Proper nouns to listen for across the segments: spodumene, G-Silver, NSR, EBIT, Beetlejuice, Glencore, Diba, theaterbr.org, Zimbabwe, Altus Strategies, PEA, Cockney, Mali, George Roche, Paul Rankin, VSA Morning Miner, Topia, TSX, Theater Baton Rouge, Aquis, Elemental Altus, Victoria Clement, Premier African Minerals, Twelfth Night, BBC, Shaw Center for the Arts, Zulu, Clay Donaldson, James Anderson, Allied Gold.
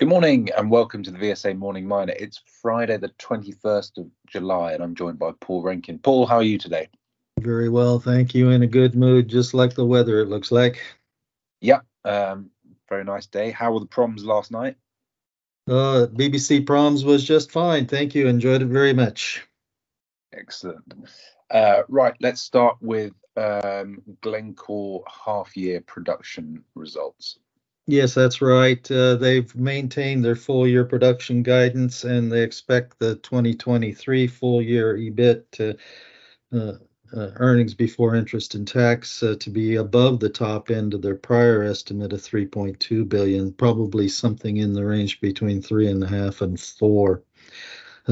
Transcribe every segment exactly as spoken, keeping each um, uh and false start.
Good morning and welcome to the V S A Morning Miner. It's Friday the twenty-first of July and I'm joined by Paul Rankin. Paul, how are you today? Very well, thank you. In a good mood, just like the weather, it looks like. Yep, um, very nice day. How were the proms last night? Uh, B B C proms was just fine, thank you. Enjoyed it very much. Excellent. Uh, right, let's start with um, Glencore half-year production results. Yes, that's right. Uh, they've maintained their full year production guidance and they expect the twenty twenty-three full year EBIT to, uh, uh, earnings before interest and tax uh, to be above the top end of their prior estimate of three point two billion, probably something in the range between three and a half and four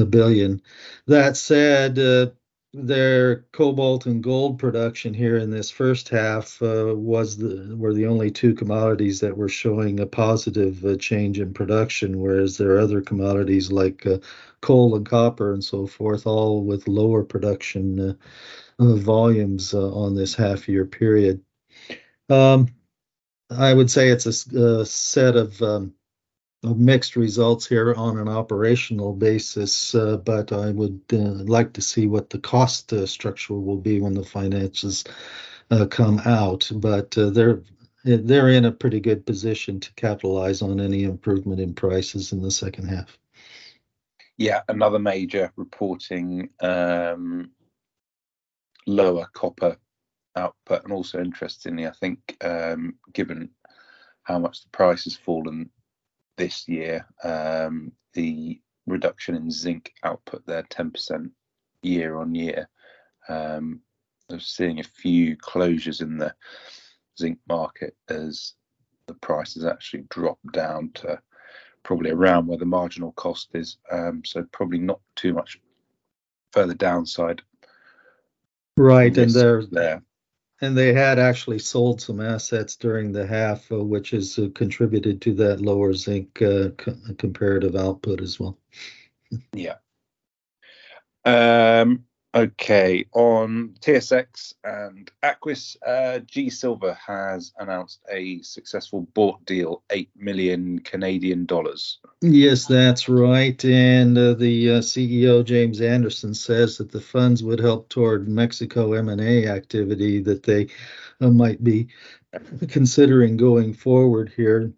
billion. That said, uh, their cobalt and gold production here in this first half uh, was the, were the only two commodities that were showing a positive uh, change in production, whereas there are other commodities like uh, coal and copper and so forth, all with lower production uh, uh, volumes uh, on this half-year period. Um, I would say it's a, a set of um, mixed results here on an operational basis, uh, but I would uh, like to see what the cost uh, structure will be when the finances uh, come out. But uh, they're they're in a pretty good position to capitalize on any improvement in prices in the second half. Yeah, another major reporting um, lower copper output, and also interestingly, I think um, given how much the price has fallen this year, um, the reduction in zinc output there, ten percent year on year. Um, I'm seeing a few closures in the zinc market as the price has actually dropped down to probably around where the marginal cost is. Um, so probably not too much further downside. Right, and there. there. And they had actually sold some assets during the half, uh, which has uh, contributed to that lower zinc uh, co comparative output as well. Yeah. Um, okay. On T S X and Aquis, uh, G-Silver has announced a successful bought deal, eight million Canadian dollars. Yes, that's right. And uh, the uh, C E O, James Anderson, says that the funds would help toward Mexico M and A activity that they uh, might be considering going forward here.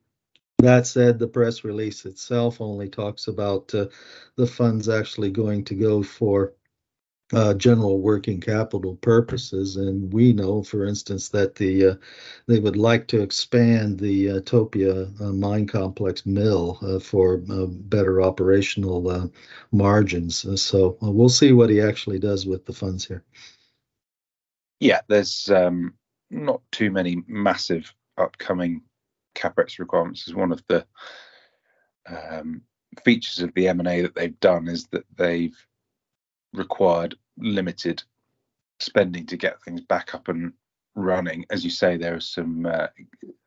That said, the press release itself only talks about uh, the funds actually going to go for Uh, general working capital purposes, and we know, for instance, that the uh, they would like to expand the uh, Topia uh, mine complex mill uh, for uh, better operational uh, margins. So uh, we'll see what he actually does with the funds here. Yeah, there's um, not too many massive upcoming capex requirements. Is one of the um, features of the M and A that they've done is that they've required limited spending to get things back up and running. As you say, there are some uh,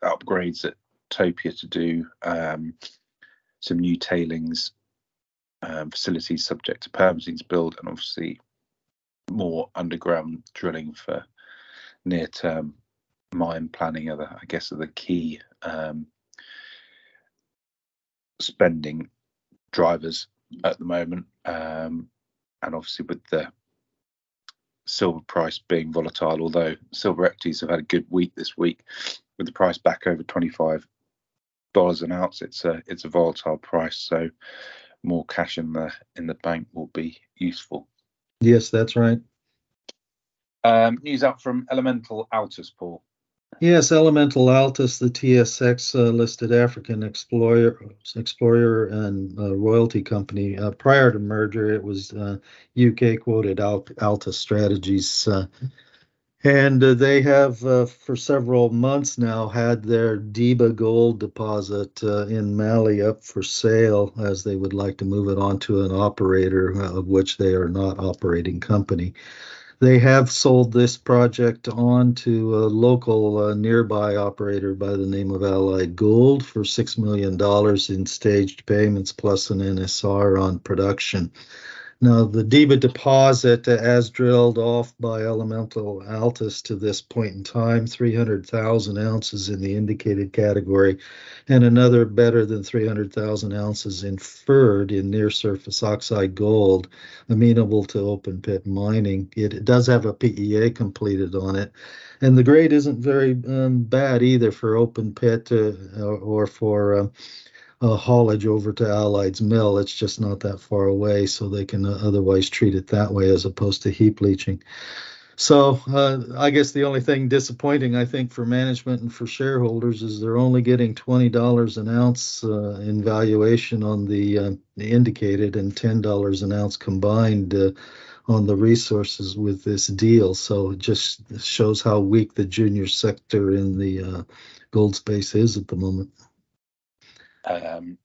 upgrades at Topia to do, um, some new tailings um, facilities subject to permitting to build, and obviously more underground drilling for near-term mine planning. Other, I guess, are the key um, spending drivers at the moment. Um, And obviously with the silver price being volatile, although silver equities have had a good week this week, with the price back over twenty-five dollars an ounce, it's a, it's a volatile price. So more cash in the, in the bank will be useful. Yes, that's right. Um, news out from Elemental Altus, Paul. Yes, Elemental Altus, the T S X uh, listed African explorer, explorer and uh, royalty company. Uh, prior to merger, it was uh, U K quoted Alt Altus Strategies, uh, and uh, they have uh, for several months now had their Diba gold deposit uh, in Mali up for sale, as they would like to move it on to an operator, uh, of which they are not operating company. They have sold this project on to a local uh, nearby operator by the name of Allied Gold for six million dollars in staged payments plus an N S R on production. Now, the Diba deposit, as drilled off by Elemental Altus to this point in time, three hundred thousand ounces in the indicated category, and another better than three hundred thousand ounces inferred in near-surface oxide gold, amenable to open-pit mining. It does have a P E A completed on it, and the grade isn't very um, bad either for open-pit uh, or for... Um, Uh, haulage over to Allied's mill. It's just not that far away, so they can uh, otherwise treat it that way as opposed to heap leaching. So uh, I guess the only thing disappointing, I think, for management and for shareholders is they're only getting twenty dollars an ounce uh, in valuation on the uh, indicated and ten dollars an ounce combined uh, on the resources with this deal. So it just shows how weak the junior sector in the uh, gold space is at the moment. Um,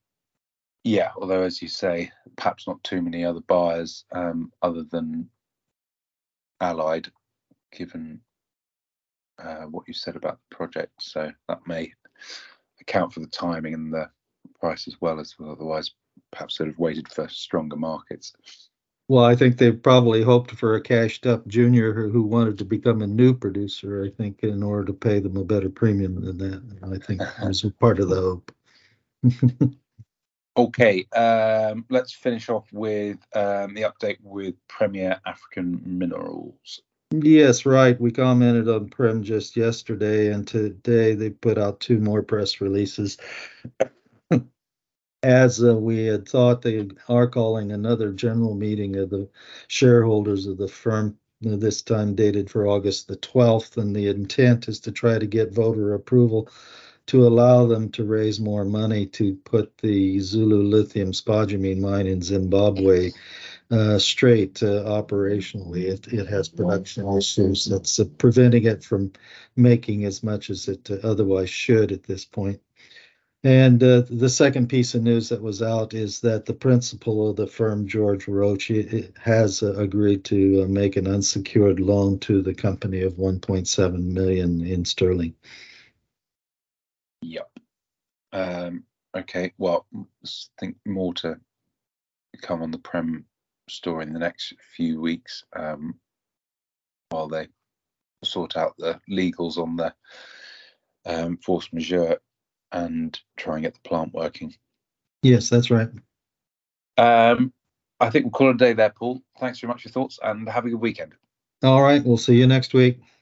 yeah, although, as you say, perhaps not too many other buyers um, other than Allied, given uh, what you said about the project. So that may account for the timing and the price as well, as well. Otherwise, perhaps they'd have waited for stronger markets. Well, I think they probably hoped for a cashed-up junior who wanted to become a new producer, I think, in order to pay them a better premium than that. And I think that was part of the hope. Okay, um, let's finish off with um, the update with Premier African Minerals. Yes, right. We commented on Prem just yesterday, and today they put out two more press releases. As uh, we had thought, they are calling another general meeting of the shareholders of the firm, this time dated for August the twelfth, and the intent is to try to get voter approval to allow them to raise more money to put the Zulu lithium spodumene mine in Zimbabwe uh, straight uh, operationally. It, it has production issues that's uh, preventing it from making as much as it uh, otherwise should at this point. And uh, the second piece of news that was out is that the principal of the firm, George Roche, has uh, agreed to uh, make an unsecured loan to the company of one point seven million in sterling. Yep. Um, okay. Well, I think more to come on the Prem story in the next few weeks um, while they sort out the legals on the um, force majeure and try and get the plant working. Yes, that's right. Um, I think we'll call it a day there, Paul. Thanks very much for your thoughts and have a good weekend. All right. We'll see you next week.